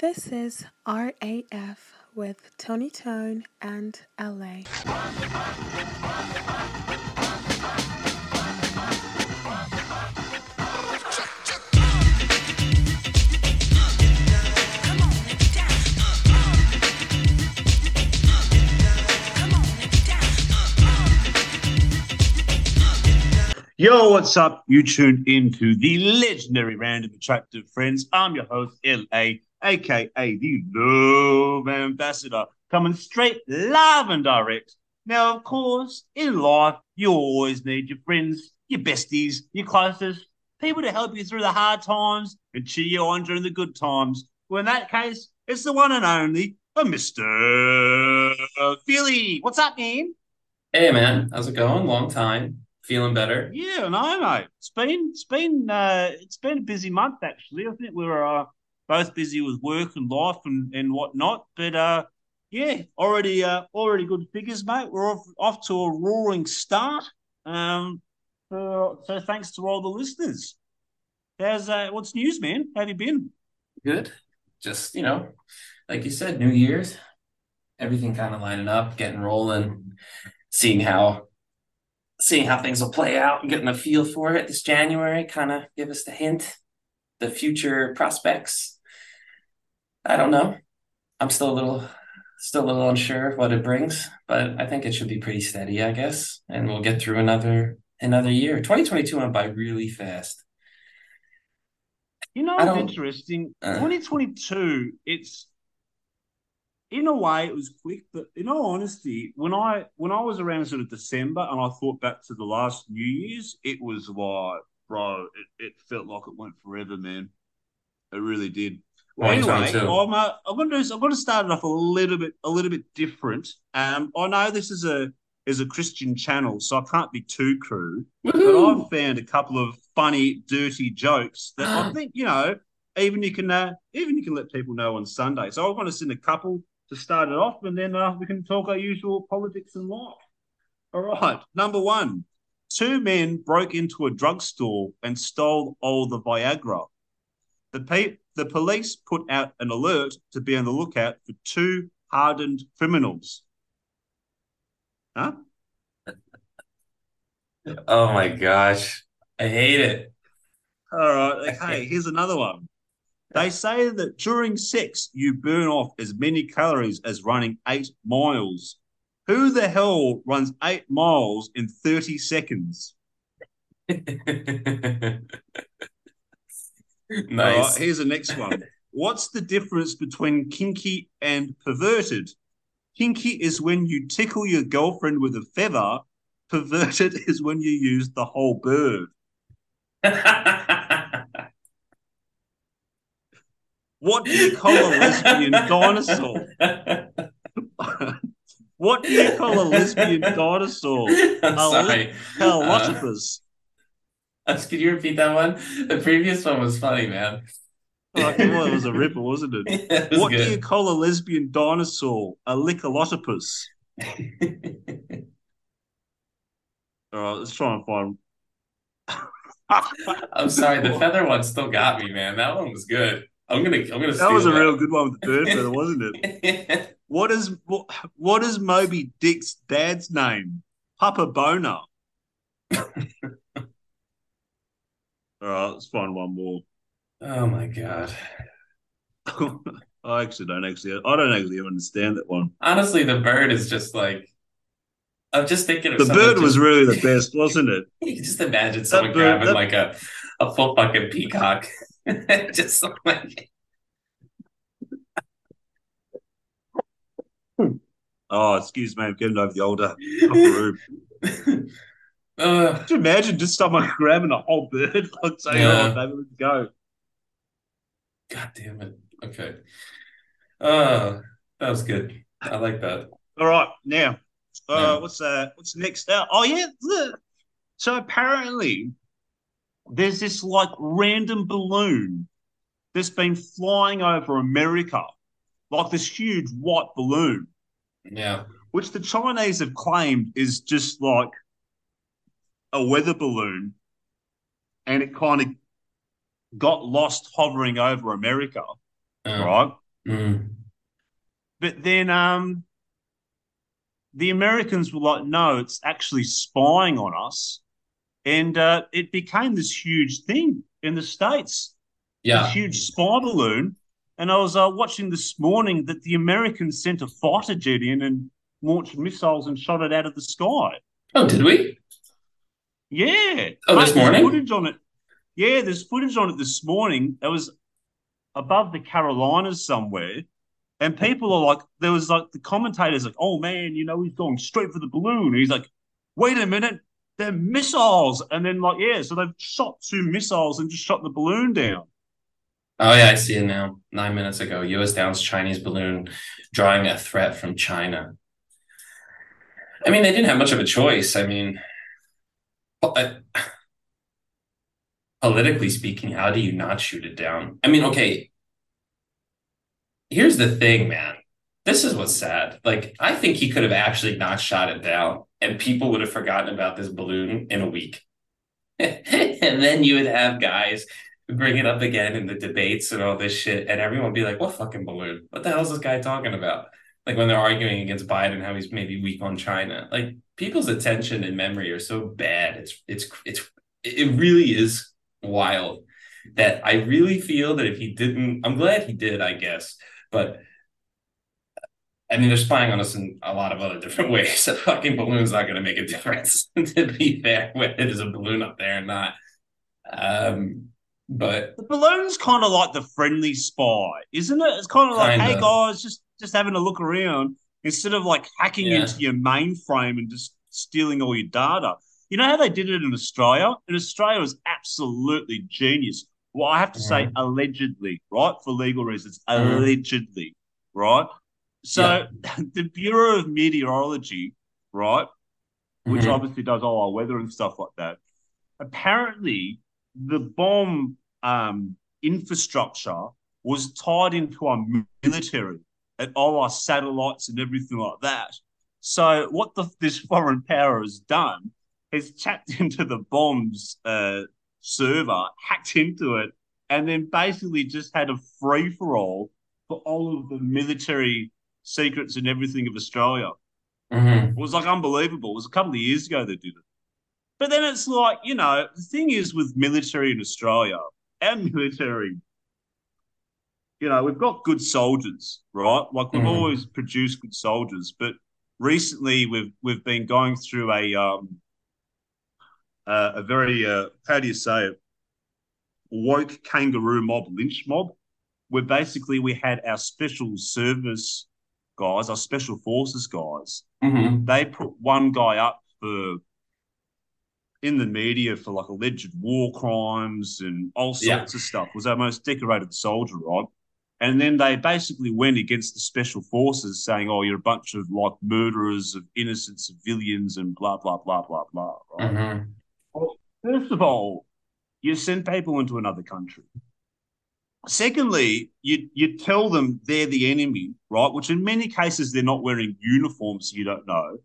This is RAF with Tony Tone and LA. Yo, what's up? You tuned into the legendary Random Attractive Friends. I'm your host, LA, a.k.a. the Love Ambassador, coming straight live and direct. Now, of course, in life, you always need your friends, your besties, your closest, people to help you through the hard times and cheer you on during the good times. Well, in that case, it's the one and only Mr. Philly. What's up, man? Hey, man. How's it going? Long time. Feeling better? Yeah, no, mate. It's been a busy month, actually. I think we were both busy with work and life and whatnot. But already good figures, mate. We're off to a roaring start. So thanks to all the listeners. How's what's news, man? How have you been? Good. Just like you said, New Year's, everything kind of lining up, getting rolling, seeing how things will play out and getting a feel for it this January, kind of give us the hint, the future prospects. I don't know. I'm still a little unsure of what it brings, but I think it should be pretty steady, I guess. And we'll get through another year. 2022 went by really fast. It's interesting. 2022, it's, in a way, it was quick, but in all honesty, when I was around sort of December and I thought back to the last New Year's, it was like, bro, it felt like it went forever, man. It really did. Well, anyway, I'm going to start it off a little bit different. I know this is a Christian channel, so I can't be too crude, Woo-hoo! But I've found a couple of funny, dirty jokes that I think even you can let people know on Sunday. So I want to send a couple to start it off, and then we can talk our usual politics and life. All right, number one. Two men broke into a drugstore and stole all the Viagra. The police put out an alert to be on the lookout for two hardened criminals. Huh? Oh, my gosh. I hate it. All right, okay, here's another one. They say that during sex, you burn off as many calories as running 8 miles. Who the hell runs 8 miles in 30 seconds? Nice. Right, here's the next one. What's the difference between kinky and perverted? Kinky is when you tickle your girlfriend with a feather. Perverted is when you use the whole bird. What do you call a lesbian dinosaur? What do you call a lesbian dinosaur? Sorry. Calotropus. Could you repeat that one? The previous one was funny, man. Well, it was a ripper, wasn't it? Yeah, it was what good. Do you call a lesbian dinosaur? A licholotopus. All right, let's try and find... I'm sorry, the feather one still got me, man. That one was good. I'm gonna. That was a real good one with the bird feather, wasn't it? Yeah. What is Moby Dick's dad's name? Papa Bona. All right, let's find one more. Oh my god! I don't actually understand that one. Honestly, the bird is just like. I'm just thinking of the bird was really the best, wasn't it? You can just imagine someone grabbing like a full fucking peacock. Just like oh, excuse me, I'm getting over the older room. Could you imagine just someone grabbing a whole bird? Like saying, yeah. Oh, baby, let's go. God damn it. Okay. That was good. I like that. All right, now. What's next out? Oh, yeah. Look. So apparently... there's this like random balloon that's been flying over America, like this huge white balloon. Yeah. Which the Chinese have claimed is just like a weather balloon, and it kind of got lost hovering over America, right? Mm. But then the Americans were like, no, it's actually spying on us. And it became this huge thing in the States, this huge spy balloon. And I was watching this morning that the Americans sent a fighter jet in and launched missiles and shot it out of the sky. Oh, did we? Yeah. Oh, this morning? There's footage on it. Yeah, there's footage on it this morning. It was above the Carolinas somewhere. And people are like, there was like the commentators like, oh, man, you know, he's going straight for the balloon. And he's like, wait a minute, they're missiles. And then like, yeah, so they've shot two missiles and just shot the balloon down. Oh, yeah, I see it now. 9 minutes ago, U.S. downs Chinese balloon, drawing a threat from China. I mean, they didn't have much of a choice. I mean, politically speaking, how do you not shoot it down? I mean, okay, here's the thing, man. This is what's sad. Like, I think he could have actually not shot it down, and people would have forgotten about this balloon in a week. And then you would have guys bring it up again in the debates and all this shit, and everyone be like, what fucking balloon? What the hell is this guy talking about? Like when they're arguing against Biden, how he's maybe weak on China. Like people's attention and memory are so bad. It really is wild that I really feel that if he didn't, I'm glad he did, I guess. But I mean, they're spying on us in a lot of other different ways. A fucking balloon's not going to make a difference, to be fair, whether there's a balloon up there or not. But the balloon's kind of like the friendly spy, isn't it? It's kind of like, hey, guys, just having a look around instead of like hacking into your mainframe and just stealing all your data. You know how they did it in Australia? In Australia, it was absolutely genius. Well, I have to say allegedly, right, for legal reasons, allegedly, right? So the Bureau of Meteorology, right, which obviously does all our weather and stuff like that, apparently the bomb infrastructure was tied into our military and all our satellites and everything like that. So what this foreign power has done is tapped into the bomb's server, hacked into it, and then basically just had a free-for-all for all of the military secrets and everything of Australia. It was, like, unbelievable. It was a couple of years ago they did it. But then it's like, you know, the thing is with military in Australia, our military, you know, we've got good soldiers, right? Like we've always produced good soldiers, but recently we've been going through a very, how do you say it, woke kangaroo mob, lynch mob, where basically we had our special service guys, our special forces guys. They put one guy up for in the media for like alleged war crimes and all sorts of stuff. It was our most decorated soldier, right? And then they basically went against the special forces saying, oh, you're a bunch of like murderers of innocent civilians and blah, blah, blah, blah, blah. Right? Well, first of all, you send people into another country. Secondly, you tell them they're the enemy, right? Which in many cases they're not wearing uniforms, you don't know.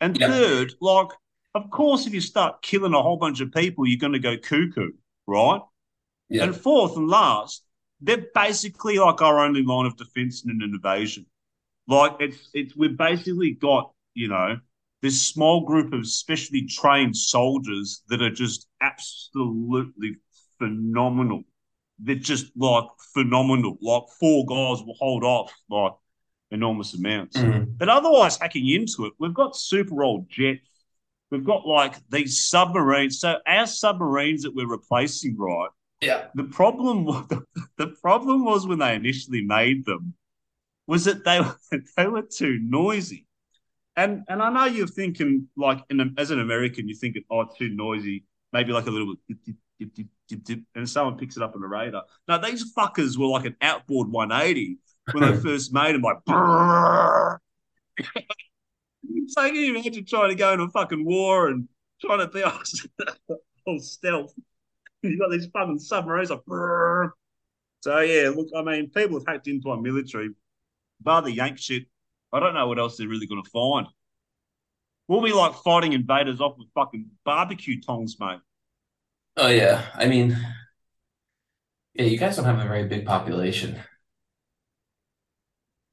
And third, like, of course, if you start killing a whole bunch of people, you're going to go cuckoo, right? Yeah. And fourth and last, they're basically like our only line of defense in an invasion. Like it's we've basically got, you know, this small group of specially trained soldiers that are just absolutely phenomenal. They're just like phenomenal. Like four guys will hold off like enormous amounts. But otherwise, hacking into it, we've got super old jets. We've got, like, these submarines. So our submarines that we're replacing, right, the problem was when they initially made them was that they were too noisy. And I know you're thinking, like, as an American, you're thinking, oh, too noisy, maybe like a little bit, dip, dip, dip, dip, dip, and someone picks it up on a radar. No, these fuckers were like an outboard 180 when they first made them, like, brrrr. So I can imagine trying to go into a fucking war and trying to be all stealth. You've got these fucking submarines like, brrr. So, yeah, look, I mean, people have hacked into our military. Bar the Yank shit, I don't know what else they're really going to find. We'll be, like, fighting invaders off with fucking barbecue tongs, mate. Oh, yeah. I mean, yeah, you guys don't have a very big population.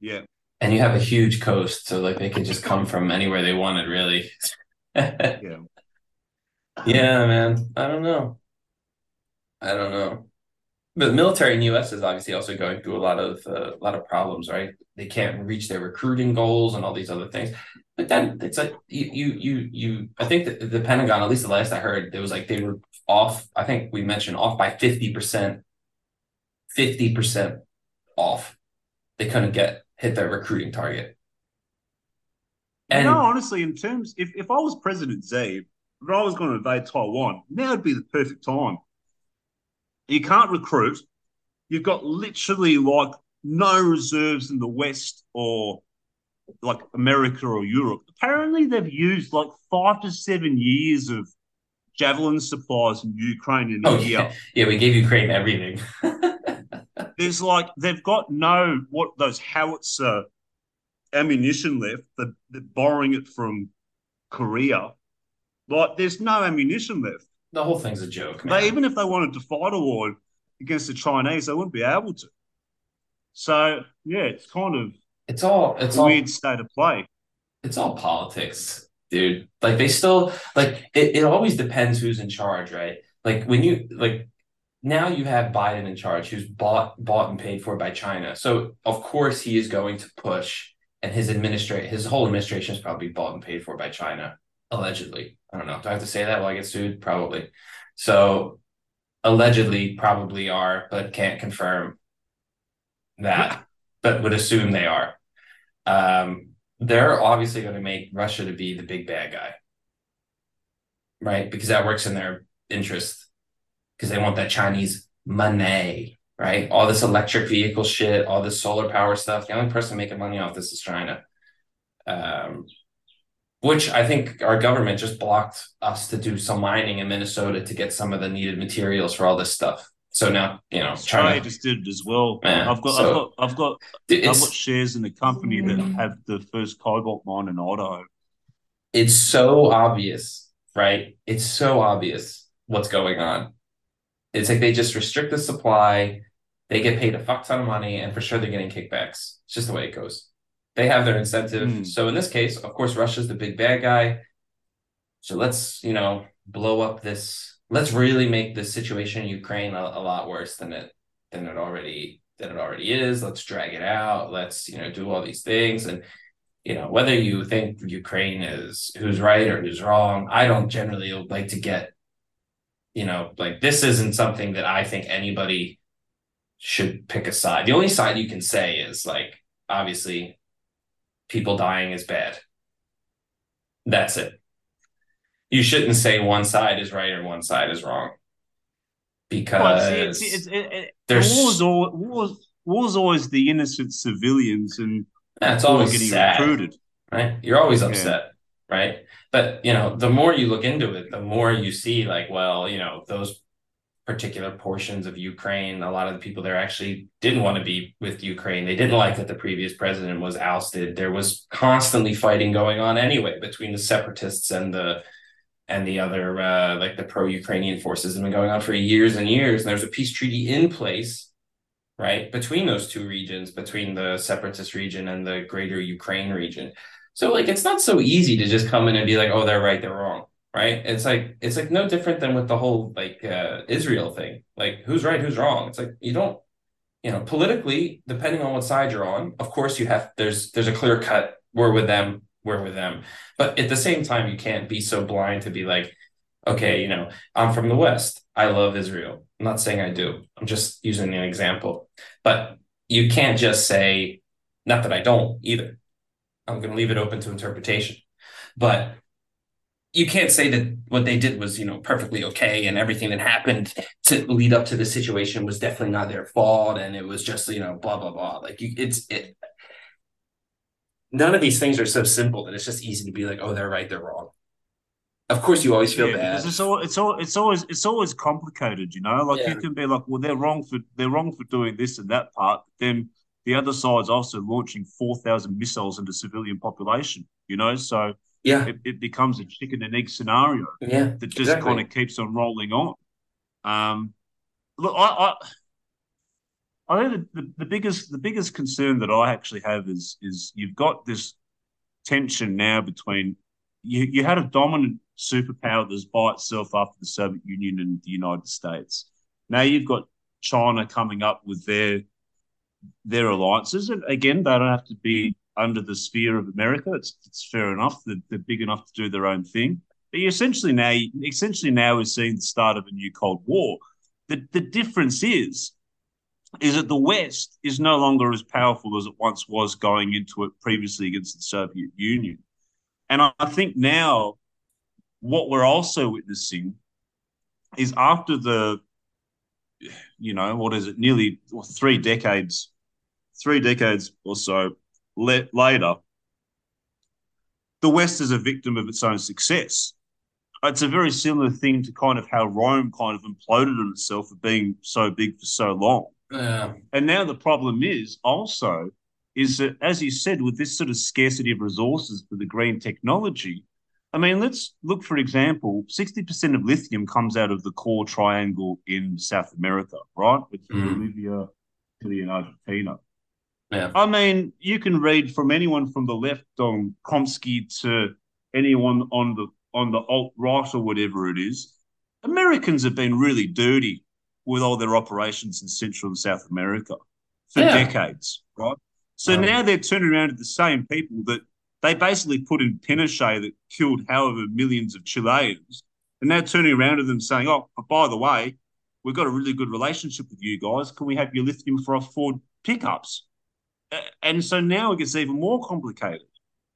Yeah. And you have a huge coast, so like they can just come from anywhere they wanted, really. Yeah. Yeah, man. I don't know. But the military in the U.S. is obviously also going through a lot of problems, right? They can't reach their recruiting goals and all these other things. But then it's like you. I think the Pentagon, at least the last I heard, it was like they were off. I think we mentioned off by 50%. 50% off. They couldn't hit their recruiting target. And no, honestly, in terms, if I was President Xi, if I was going to invade Taiwan, now would be the perfect time. You can't recruit. You've got literally like no reserves in the West or like America or Europe. Apparently, they've used like 5 to 7 years of javelin supplies in Ukraine in a year. Yeah, we gave Ukraine everything. There's like they've got no what those howitzer ammunition left. They're borrowing it from Korea. Like there's no ammunition left. The whole thing's a joke, man. Even if they wanted to fight a war against the Chinese, they wouldn't be able to. So yeah, it's kind of it's a weird state of play. It's all politics, dude. Like they still like it always depends who's in charge, right? Like when you like now you have Biden in charge, who's bought and paid for by China. So of course he is going to push, and his whole administration is probably bought and paid for by China. Allegedly. I don't know. Do I have to say that while I get sued? Probably. So allegedly probably are, but can't confirm that, but would assume they are. They're obviously going to make Russia to be the big bad guy, right? Because that works in their interest because they want that Chinese money, right? All this electric vehicle shit, all this solar power stuff. The only person making money off this is China. Which I think our government just blocked us to do some mining in Minnesota to get some of the needed materials for all this stuff. So now, you know, China just did it as well. Man, I've got shares in the company that have the first cobalt mine in Idaho. It's so obvious, right? It's so obvious what's going on. It's like they just restrict the supply. They get paid a fuck ton of money, and for sure they're getting kickbacks. It's just the way it goes. They have their incentive. So in this case, of course, Russia's the big bad guy. So let's, you know, blow up this. Let's really make the situation in Ukraine a lot worse than it already is. Let's drag it out. Let's, you know, do all these things. And, you know, whether you think Ukraine is who's right or who's wrong, I don't generally like to get, you know, like this isn't something that I think anybody should pick a side. The only side you can say is like, obviously, people dying is bad. That's it. You shouldn't say one side is right or one side is wrong, because war's always the innocent civilians, and that's always getting sad, recruited. Right? You're always upset, right? But you know, the more you look into it, the more you see, like, well, you know, those particular portions of Ukraine, a lot of the people there actually didn't want to be with Ukraine. They didn't like that the previous president was ousted. There was constantly fighting going on anyway between the separatists and the other like the pro-Ukrainian forces have been going on for years and years. And there's a peace treaty in place, right, between those two regions, between the separatist region and the greater Ukraine region. So like it's not so easy to just come in and be like, oh, they're right, they're wrong. Right. It's like no different than with the whole like Israel thing, like who's right, who's wrong. It's like you don't, you know, politically, depending on what side you're on, of course, you have there's a clear cut. We're with them. But at the same time, you can't be so blind to be like, OK, you know, I'm from the West. I love Israel. I'm not saying I do. I'm just using an example. But you can't just say, not that I don't either. I'm going to leave it open to interpretation. But you can't say that what they did was, you know, perfectly okay, and everything that happened to lead up to the situation was definitely not their fault, and it was just, you know, blah blah blah. Like none of these things are so simple that it's just easy to be like, oh, they're right, they're wrong. Of course, you always feel bad. It's always complicated, you know. Like you can be like, well, they're wrong for doing this and that part. But then the other side's also launching 4,000 missiles into civilian population, you know, so. Yeah, it becomes a chicken and egg scenario that just kind of keeps on rolling on. Look, I I think the biggest concern that I actually have is you've got this tension now between you had a dominant superpower that's by itself after the Soviet Union and the United States. Now you've got China coming up with their alliances, and again they don't have to be under the sphere of America. It's fair enough. They're big enough to do their own thing. But essentially now we're seeing the start of a new Cold War. The difference is that the West is no longer as powerful as it once was going into it previously against the Soviet Union. And I think now what we're also witnessing is after the, nearly three decades or so later, the West is a victim of its own success. It's a very similar thing to kind of how Rome kind of imploded on itself for being so big for so long. Yeah. And now the problem is that, as you said, with this sort of scarcity of resources for the green technology, I mean, let's look, for example, 60% of lithium comes out of the core triangle in South America, right? It's Bolivia, Chile, and Argentina. Yeah. I mean, you can read from anyone from the left on Chomsky to anyone on the alt-right or whatever it is. Americans have been really dirty with all their operations in Central and South America for decades, right? So now they're turning around to the same people that they basically put in Pinochet that killed however millions of Chileans, and now turning around to them saying, oh, by the way, we've got a really good relationship with you guys. Can we have your lithium for our Ford pickups? And so now it gets even more complicated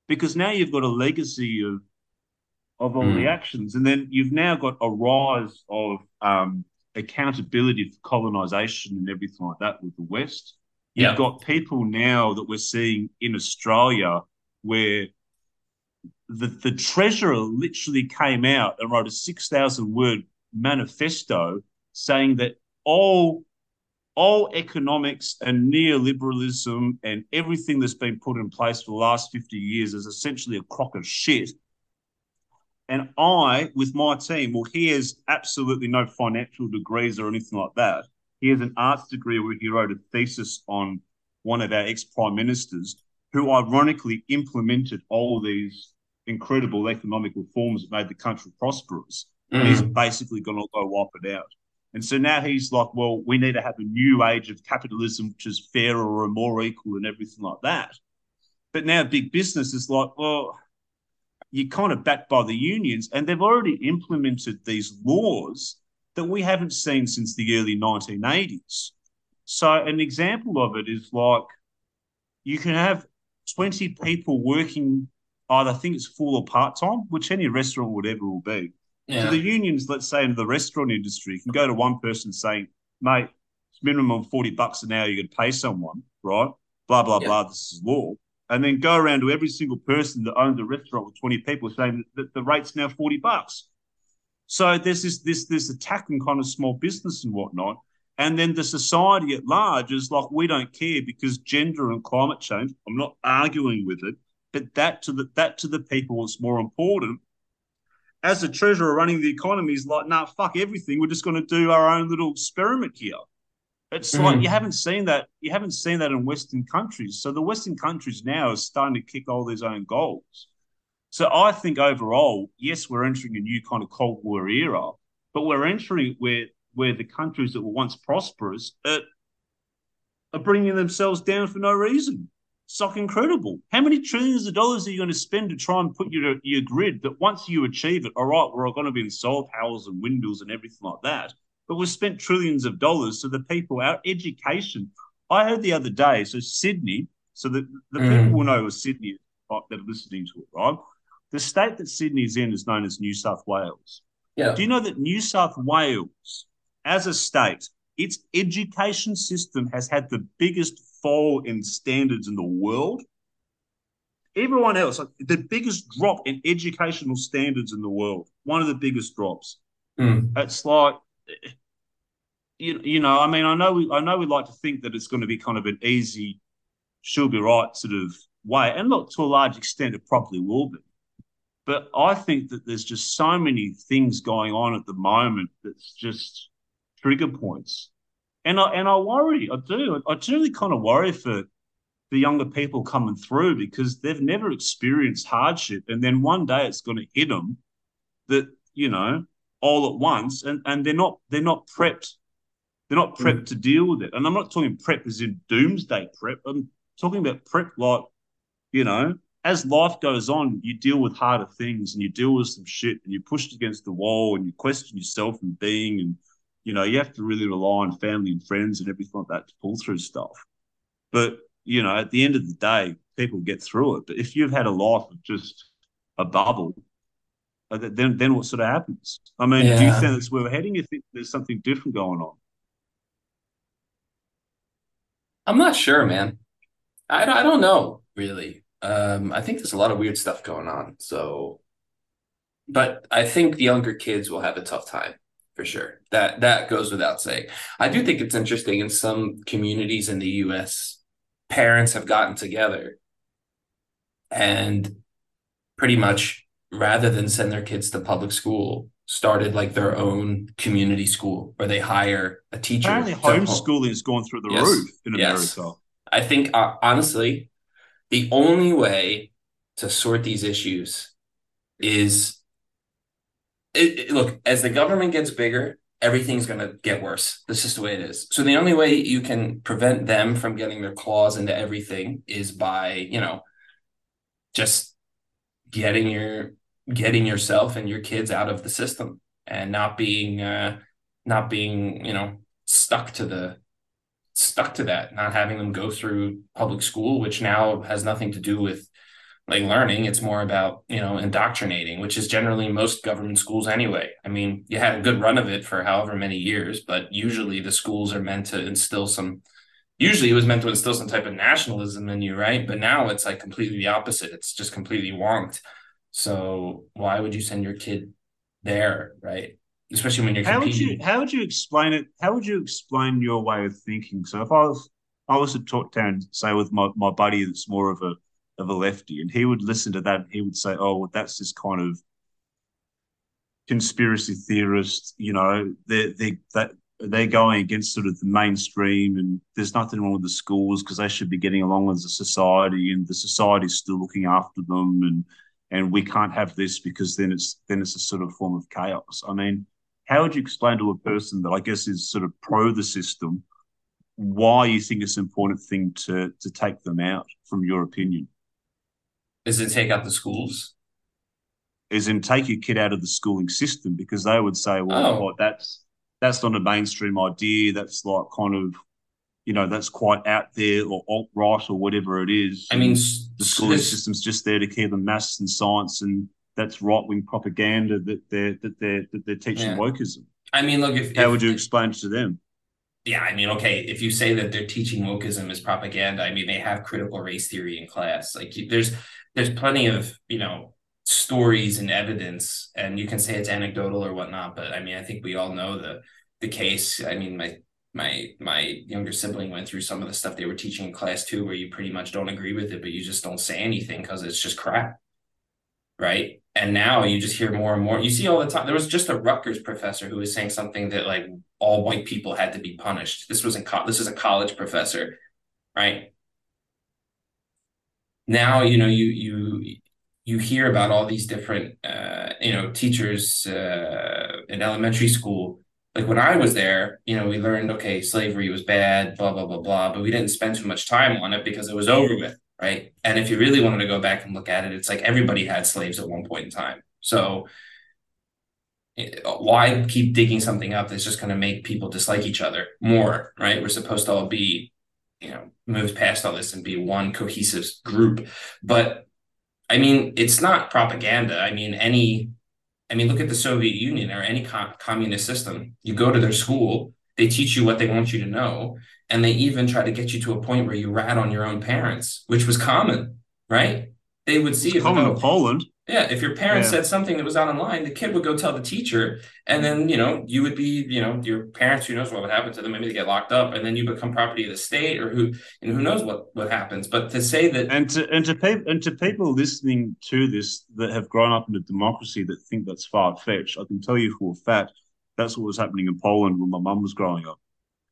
because now you've got a legacy of all the actions, and then you've now got a rise of accountability for colonization and everything like that with the West. You've got people now that we're seeing in Australia where the treasurer literally came out and wrote a 6,000-word manifesto saying that all economics and neoliberalism and everything that's been put in place for the last 50 years is essentially a crock of shit. And I, with my team, well, he has absolutely no financial degrees or anything like that. He has an arts degree where he wrote a thesis on one of our ex-prime ministers who ironically implemented all these incredible economic reforms that made the country prosperous. And he's basically going to go wipe it out. And so now he's like, well, we need to have a new age of capitalism which is fairer and more equal and everything like that. But now big business is like, well, you're kind of backed by the unions, and they've already implemented these laws that we haven't seen since the early 1980s. So an example of it is like you can have 20 people working either, I think it's full or part-time, which any restaurant whatever will be. Yeah. So the unions, let's say, in the restaurant industry can go to one person saying, mate, it's minimum $40 an hour you're going to pay someone, right? Blah, blah, blah, this is law. And then go around to every single person that owns a restaurant with 20 people saying that the rate's now $40. So there's this attack on kind of small business and whatnot. And then the society at large is like, we don't care because gender and climate change, I'm not arguing with it, but that to the people is more important. As the treasurer running the economy is like, nah, fuck everything. We're just going to do our own little experiment here. It's like you haven't seen that in Western countries. So the Western countries now are starting to kick all these own goals. So I think overall, yes, we're entering a new kind of Cold War era, but we're entering where the countries that were once prosperous are bringing themselves down for no reason. It's like incredible. How many trillions of dollars are you going to spend to try and put your grid that once you achieve it, all right, we're all going to be in solar panels and windmills and everything like that, but we've spent trillions of dollars to the people, our education. I heard the other day, so Sydney, so the people will know Sydney that are listening to it, right? The state that Sydney is in is known as New South Wales. Yeah. Do you know that New South Wales, as a state, its education system has had the biggest fall in standards in the world? Everyone else, like the biggest drop in educational standards in the world, one of the biggest drops. It's like... You know, I mean, I know we like to think that it's going to be kind of an easy, she'll be right sort of way. And look, to a large extent, it probably will be. But I think that there's just so many things going on at the moment that's just trigger points. And I worry. I do. I generally kind of worry for the younger people coming through, because they've never experienced hardship, and then one day it's going to hit them, that, you know, all at once, and they're not prepped to deal with it. And I'm not talking prep as in doomsday prep. I'm talking about prep like, you know, as life goes on, you deal with harder things, and you deal with some shit, and you're pushed against the wall, and you question yourself and being, and, you know, you have to really rely on family and friends and everything like that to pull through stuff. But, you know, at the end of the day, people get through it. But if you've had a life of just a bubble, then what sort of happens? I mean, yeah. Do you think that's where we're heading? You think there's something different going on? I'm not sure, man. I don't know, really. I think there's a lot of weird stuff going on. So, but I think the younger kids will have a tough time. For sure. That goes without saying. I do think it's interesting, in some communities in the US, parents have gotten together and pretty much, rather than send their kids to public school, started like their own community school where they hire a teacher. Apparently homeschooling has gone through the roof in America. I think, honestly, the only way to sort these issues is... Look, as the government gets bigger, everything's going to get worse. That's just the way it is. So the only way you can prevent them from getting their claws into everything is by, you know, just getting yourself and your kids out of the system, and not being, you know, stuck to that, not having them go through public school, which now has nothing to do with like learning. It's more about, you know, indoctrinating, which is generally most government schools anyway. I mean, you had a good run of it for however many years, but usually the schools are meant to instill some, usually it was meant to instill some type of nationalism in you, right? But now it's like completely the opposite. It's just completely wonked. So why would you send your kid there, right? Especially when you're competing. How would you explain it? How would you explain your way of thinking? So if I was to talk down, say, with my buddy that's more of a lefty, and he would listen to that and he would say, oh, well, that's this kind of conspiracy theorist, you know, they're going against sort of the mainstream, and there's nothing wrong with the schools because they should be getting along as a society, and the society's still looking after them, and we can't have this because then it's a sort of form of chaos. I mean, how would you explain to a person that I guess is sort of pro the system why you think it's an important thing to take them out, from your opinion? Is it take out the schools? Is in take your kid out of the schooling system, because they would say, that's not a mainstream idea. That's like kind of, you know, that's quite out there, or alt-right or whatever it is. I mean, the schooling system's just there to keep them maths and science, and that's right-wing propaganda that they're teaching wokeism. I mean, look, how would you explain it to them? Yeah, I mean, okay, if you say that they're teaching wokeism as propaganda, I mean, they have critical race theory in class. Like, there's plenty of, you know, stories and evidence, and you can say it's anecdotal or whatnot, but I mean, I think we all know the case. I mean, my younger sibling went through some of the stuff they were teaching in class too, where you pretty much don't agree with it, but you just don't say anything because it's just crap, right? And now you just hear more and more. You see all the time. There was just a Rutgers professor who was saying something that like all white people had to be punished. This is a college professor, right? Now, you know, you hear about all these different, you know, teachers in elementary school. Like when I was there, you know, we learned, okay, slavery was bad, blah, blah, blah, blah. But we didn't spend too much time on it because it was over with. Right. And if you really wanted to go back and look at it, it's like everybody had slaves at one point in time. So why keep digging something up that's just going to make people dislike each other more? Right. We're supposed to all be, you know, move past all this and be one cohesive group. But I mean, it's not propaganda. I mean, look at the Soviet Union or any communist system. You go to their school, they teach you what they want you to know. And they even try to get you to a point where you rat on your own parents, which was common, right? They would see it's common in Poland. Yeah, if your parents said something that was out online, the kid would go tell the teacher, and then, you know, you would be, you know, your parents, who knows what would happen to them, maybe they get locked up, and then you become property of the state, or who knows what happens. But to say that... And to people listening to this that have grown up in a democracy that think that's far-fetched, I can tell you for a fact that's what was happening in Poland when my mum was growing up.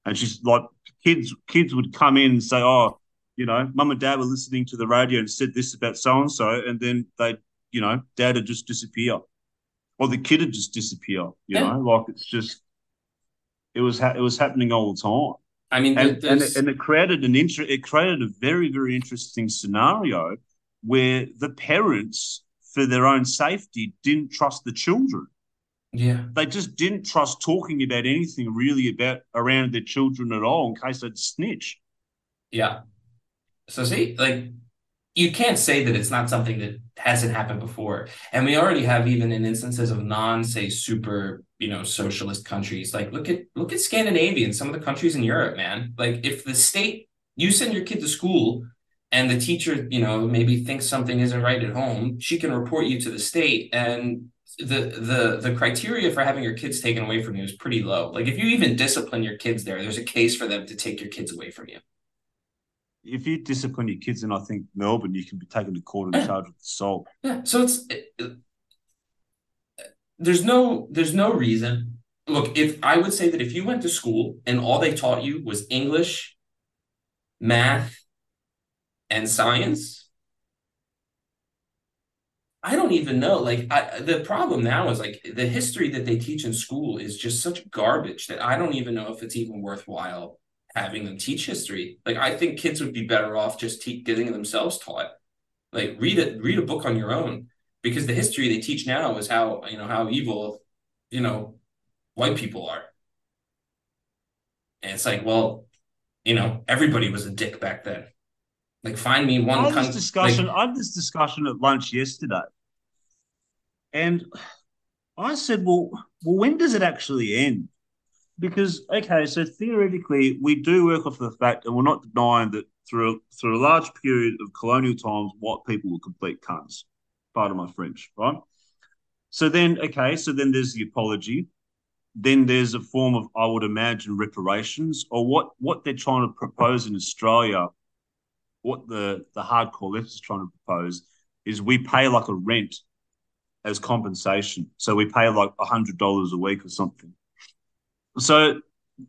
And she's like, kids would come in and say, oh, you know, mum and dad were listening to the radio and said this about so-and-so, and then they, you know, dad would just disappear. Or the kid would just disappear, you know, like it's just, it was happening all the time. I mean, it created a very, very interesting scenario where the parents, for their own safety, didn't trust the children. Yeah, they just didn't trust talking about anything really about around their children at all in case they'd snitch. Yeah. So see, like, you can't say that it's not something that hasn't happened before. And we already have, even in instances of super, socialist countries, like look at Scandinavia and some of the countries in Europe, man. Like, if the state, you send your kid to school and the teacher, maybe thinks something isn't right at home, she can report you to the state, and the criteria for having your kids taken away from you is pretty low. Like, if you even discipline your kids there's a case for them to take your kids away from you. If you discipline your kids in, I think, Melbourne, you can be taken to court and charged with assault. Yeah, so there's no reason. Look, I would say that if you went to school and all they taught you was English, math, and science, I don't even know. Like, the problem now is, like, the history that they teach in school is just such garbage that I don't even know if it's even worthwhile having them teach history. Like, I think kids would be better off just getting themselves taught. Like, read a book on your own, because the history they teach now is how evil, white people are. And it's like, well, everybody was a dick back then. Like, find me one country. I had this discussion at lunch yesterday, and I said, well, when does it actually end? Because, okay, so theoretically we do work off the fact, and we're not denying that through a large period of colonial times, white people were complete cunts. Pardon my French, right? So then there's the apology. Then there's a form of, I would imagine, reparations, or what they're trying to propose in Australia. What the hardcore left is trying to propose is we pay like a rent as compensation. So we pay like $100 a week or something. So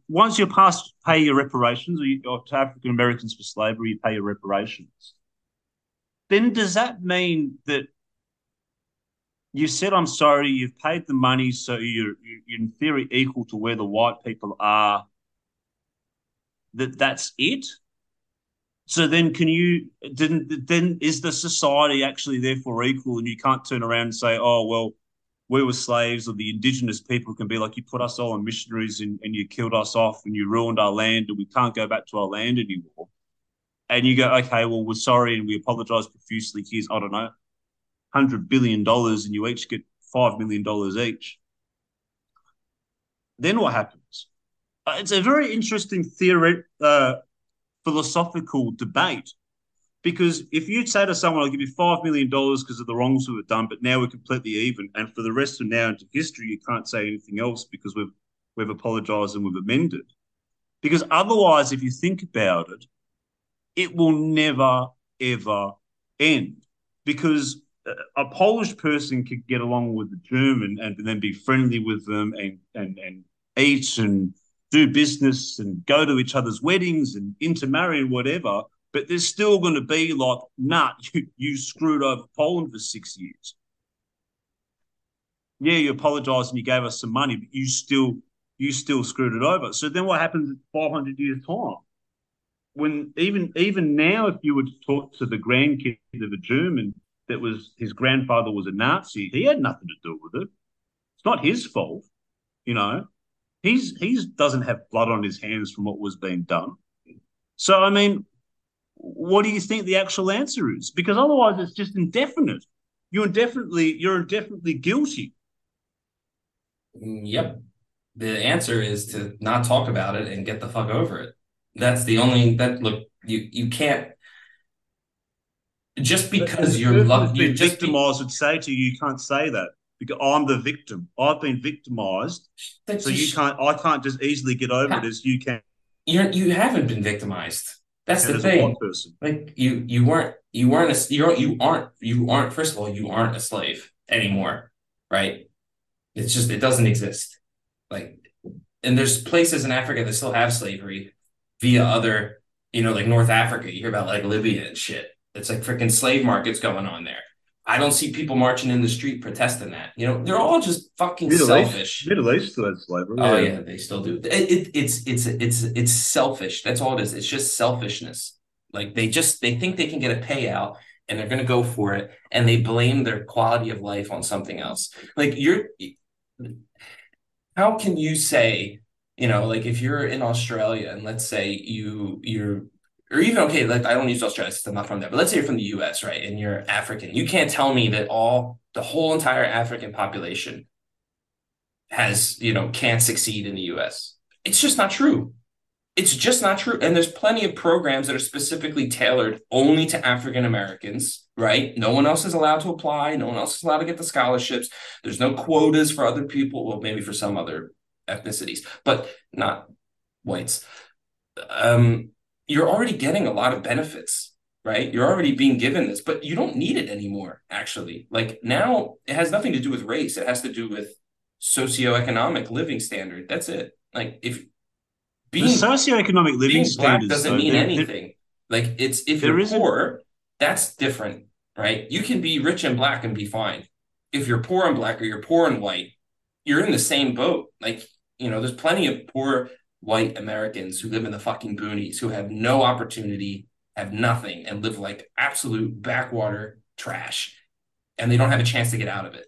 once you're past pay your reparations, or to African Americans for slavery, you pay your reparations. Then does that mean that you said, I'm sorry, you've paid the money, so you're in theory equal to where the white people are, that's it? So then is the society actually therefore equal, and you can't turn around and say, oh, well, we were slaves, or the indigenous people can be like, you put us all on missionaries and you killed us off and you ruined our land and we can't go back to our land anymore. And you go, okay, well, we're sorry and we apologize profusely. Here's, I don't know, $100 billion and you each get $5 million each. Then what happens? It's a very interesting philosophical debate, because if you say to someone, I'll give you $5 million because of the wrongs we were done, but now we're completely even, and for the rest of now into history you can't say anything else because we've apologised and we've amended. Because otherwise, if you think about it, it will never, ever end, because a Polish person could get along with the German and then be friendly with them and eat and do business and go to each other's weddings and intermarry and whatever, but there's still going to be like, nah, you screwed over Poland for 6 years. Yeah, you apologised and you gave us some money, but you still screwed it over. So then what happens in 500 years' time? When even now, if you were to talk to the grandkid of a German that was, his grandfather was a Nazi, he had nothing to do with it. It's not his fault, He doesn't have blood on his hands from what was being done. So, I mean, what do you think the actual answer is? Because otherwise it's just indefinite. You're indefinitely guilty. Yep. The answer is to not talk about it and get the fuck over it. That's the only, you can't, just because you're lucky. You're victimized would say to you, you can't say that. Because I'm the victim. I've been victimized. I can't just easily get over it as you can. You haven't been victimized. That's the thing. Like, you aren't. First of all, you aren't a slave anymore, right? It doesn't exist. Like, and there's places in Africa that still have slavery via other, you know, like North Africa. You hear about like Libya and shit. It's like freaking slave markets going on there. I don't see people marching in the street protesting that. You know, they're all just fucking selfish. Middle East still has slavery. Oh yeah, they still do. It's selfish. That's all it is. It's just selfishness. Like they think they can get a payout and they're going to go for it, and they blame their quality of life on something else. Like how can you say, you know, like if you're in Australia and let's say you're or even, okay, like I don't use Australia since I'm not from there, but let's say you're from the US, right? And you're African. You can't tell me that the whole entire African population has, you know, can't succeed in the US. It's just not true. It's just not true. And there's plenty of programs that are specifically tailored only to African Americans, right? No one else is allowed to apply. No one else is allowed to get the scholarships. There's no quotas for other people. Well, maybe for some other ethnicities, but not whites. You're already getting a lot of benefits, right? You're already being given this, but you don't need it anymore, actually. Like now it has nothing to do with race. It has to do with socioeconomic living standard. That's it. Like if... Being, the socioeconomic living standards doesn't mean anything. Like it's if you're poor, that's different, right? You can be rich and black and be fine. If you're poor and black or you're poor and white, you're in the same boat. Like, you know, there's plenty of poor white Americans who live in the fucking boonies, who have no opportunity, have nothing, and live like absolute backwater trash, and they don't have a chance to get out of it.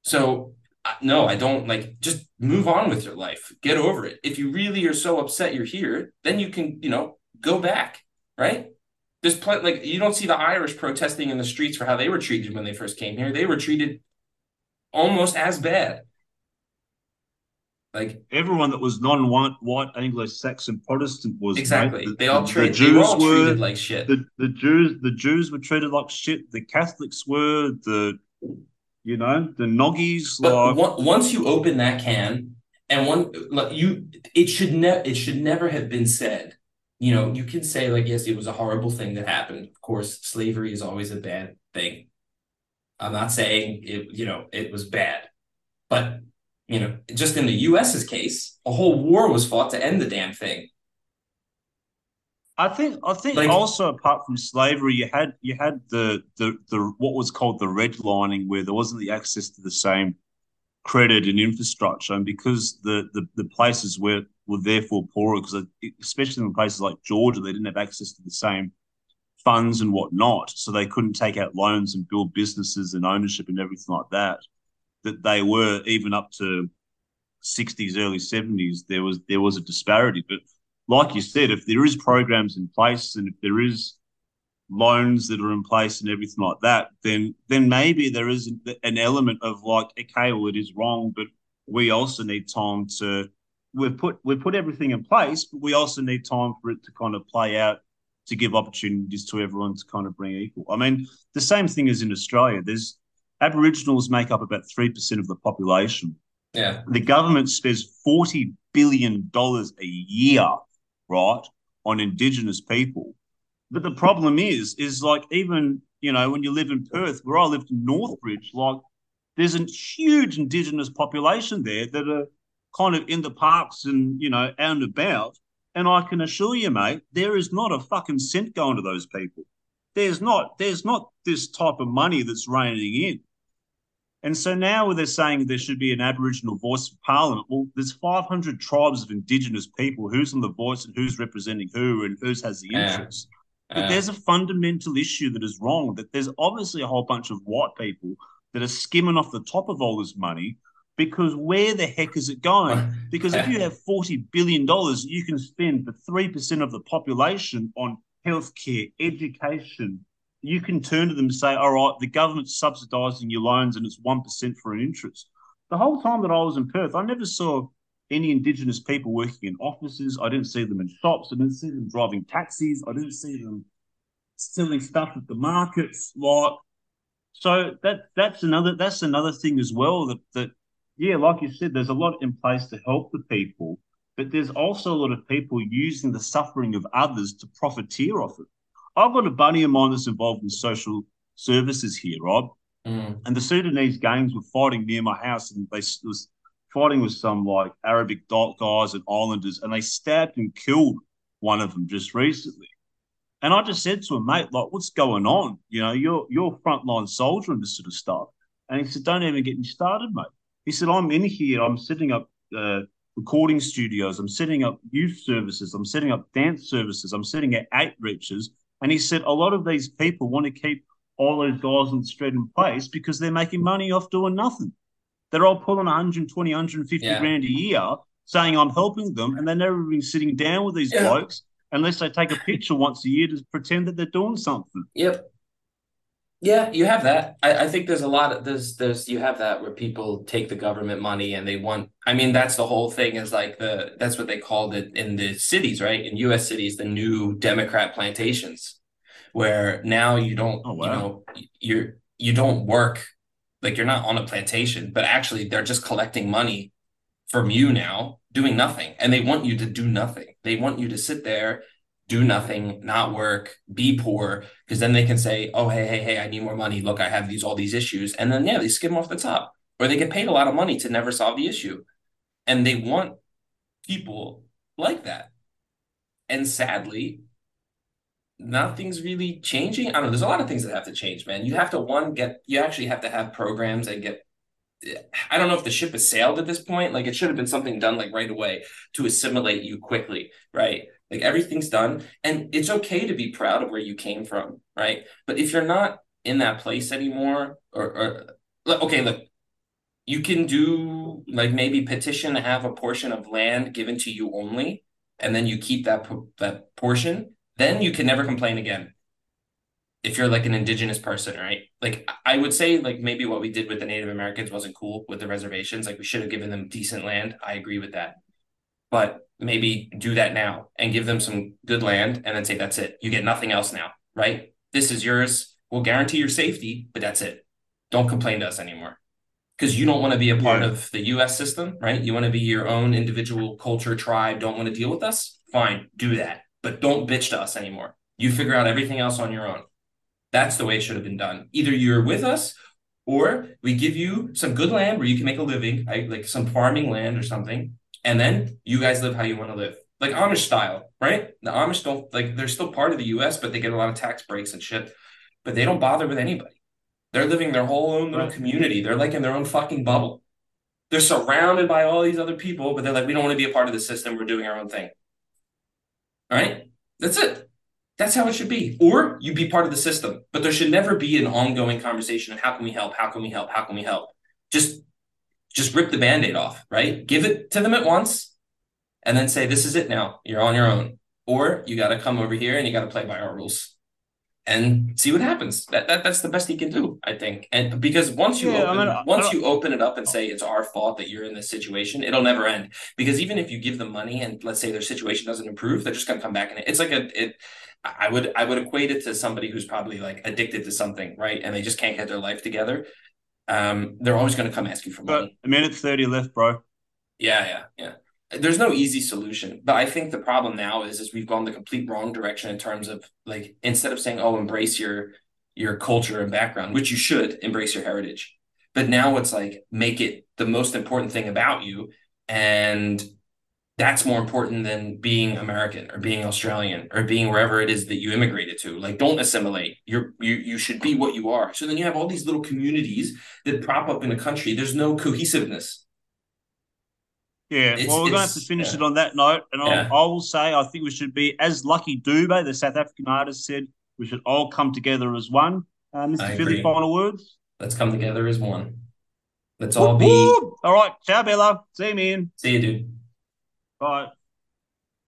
So no, I don't, like, just move on with your life. Get over it. If you really are so upset you're here, then you can, you know, go back, right? There's plenty, like, you don't see the Irish protesting in the streets for how they were treated when they first came here. They were treated almost as bad. Like everyone that was non-white Anglo-Saxon Protestant was exactly. Right? They were all treated like shit. The Jews were treated like shit. The Catholics were You know, the noggies. But once you open that can, and it should never have been said. You know, you can say like, yes, it was a horrible thing that happened. Of course, slavery is always a bad thing. I'm not saying it. You know, it was bad, but you know, just in the U.S.'s case, a whole war was fought to end the damn thing. I think like, also apart from slavery, you had the what was called the redlining, where there wasn't the access to the same credit and infrastructure, and because the places were therefore poorer, because especially in places like Georgia, they didn't have access to the same funds and whatnot, so they couldn't take out loans and build businesses and ownership and everything like that. That they were even up to 60s, early 70s. There was a disparity, but. Like you said, if there is programs in place and if there is loans that are in place and everything like that, then maybe there is an element of like, okay, well, it is wrong, but we also need time to we put everything in place, but we also need time for it to kind of play out, to give opportunities to everyone to kind of bring equal. I mean, the same thing is in Australia. There's Aboriginals make up about 3% of the population. Yeah, the government spends $40 billion a year. Right, on Indigenous people. But the problem is like even, you know, when you live in Perth, where I lived in Northbridge, like there's a huge Indigenous population there that are kind of in the parks and, you know, out and about. And I can assure you, mate, there is not a fucking cent going to those people. There's not this type of money that's raining in. And so now they're saying there should be an Aboriginal voice for Parliament. Well, there's 500 tribes of Indigenous people. Who's on the voice and who's representing who and who has the interests? But there's a fundamental issue that is wrong, that there's obviously a whole bunch of white people that are skimming off the top of all this money, because where the heck is it going? Because if you have $40 billion, you can spend for 3% of the population on healthcare, education. You can turn to them and say, all right, the government's subsidising your loans and it's 1% for an interest. The whole time that I was in Perth, I never saw any Indigenous people working in offices. I didn't see them in shops. I didn't see them driving taxis. I didn't see them selling stuff at the markets. Like, so that's another thing as well, that yeah, like you said, there's a lot in place to help the people, but there's also a lot of people using the suffering of others to profiteer off it. I've got a buddy of mine that's involved in social services here, Rob, and the Sudanese gangs were fighting near my house, and there was fighting with some like Arabic guys and islanders, and they stabbed and killed one of them just recently. And I just said to him, mate, like, what's going on? You know, you're a frontline soldier and this sort of stuff. And he said, don't even get me started, mate. He said, I'm in here. I'm setting up recording studios. I'm setting up youth services. I'm setting up dance services. I'm setting up outreaches. And he said, a lot of these people want to keep all those guys on the street in place because they're making money off doing nothing. They're all pulling 120, 150 grand a year saying I'm helping them, and they've never been sitting down with these blokes unless they take a picture once a year to pretend that they're doing something. Yep. Yeah, you have that. I think there's a lot of there's you have that where people take the government money and they want, I mean, that's the whole thing is like that's what they called it in the cities, right? In US cities, the new Democrat plantations, where now you don't, you don't work, like you're not on a plantation, but actually they're just collecting money from you now, doing nothing. And they want you to do nothing. They want you to sit there, do nothing, not work, be poor, because then they can say, oh, hey, I need more money. Look, I have all these issues. And then, they skim off the top, or they get paid a lot of money to never solve the issue. And they want people like that. And sadly, nothing's really changing. I don't know. There's a lot of things that have to change, man. You have to, you actually have to have programs and get, I don't know if the ship has sailed at this point. Like, it should have been something done like right away to assimilate you quickly, right? Like, everything's done, and it's okay to be proud of where you came from, right? But if you're not in that place anymore, look, you can do like maybe petition to have a portion of land given to you only, and then you keep that portion. Then you can never complain again. If you're like an indigenous person, right? Like, I would say like maybe what we did with the Native Americans wasn't cool with the reservations. Like, we should have given them decent land. I agree with that. But maybe do that now and give them some good land and then say, that's it. You get nothing else now, right? This is yours. We'll guarantee your safety, but that's it. Don't complain to us anymore. Because you don't want to be a part of the US system, right? You want to be your own individual culture, tribe. Don't want to deal with us? Fine, do that. But don't bitch to us anymore. You figure out everything else on your own. That's the way it should have been done. Either you're with us, or we give you some good land where you can make a living, right? Like some farming land or something, and then you guys live how you want to live. Like Amish style, right? The Amish don't, like, they're still part of the US, but they get a lot of tax breaks and shit, but they don't bother with anybody. They're living their whole own little community. They're like in their own fucking bubble. They're surrounded by all these other people, but they're like, we don't want to be a part of the system. We're doing our own thing. All right? That's it. That's how it should be. Or you be part of the system, but there should never be an ongoing conversation of how can we help? How can we help? How can we help? Just rip the Band-Aid off, right? Give it to them at once and then say, this is it now. You're on your own. Or you got to come over here and you got to play by our rules and see what happens. That's the best he can do, I think. And because once you open it up and say it's our fault that you're in this situation, it'll never end. Because even if you give them money and let's say their situation doesn't improve, they're just going to come back. And it's like I would equate it to somebody who's probably like addicted to something, right? And they just can't get their life together. They're always going to come ask you for money. A minute 30 left, bro. Yeah. There's no easy solution. But I think the problem now is we've gone the complete wrong direction in terms of like, instead of saying, oh, embrace your culture and background, which you should embrace your heritage. But now it's like, make it the most important thing about you. And that's more important than being American or being Australian or being wherever it is that you immigrated to. Like, don't assimilate. You should be what you are. So then you have all these little communities that prop up in a country. There's no cohesiveness. Yeah, well, we're going to have to finish it on that note. And I will say, I think we should be, as Lucky Dube, the South African artist, said, we should all come together as one. Mr. Philly, final words? Let's come together as one. Let's all be. All right. Ciao, Bella. See you, man. See you, dude. All right.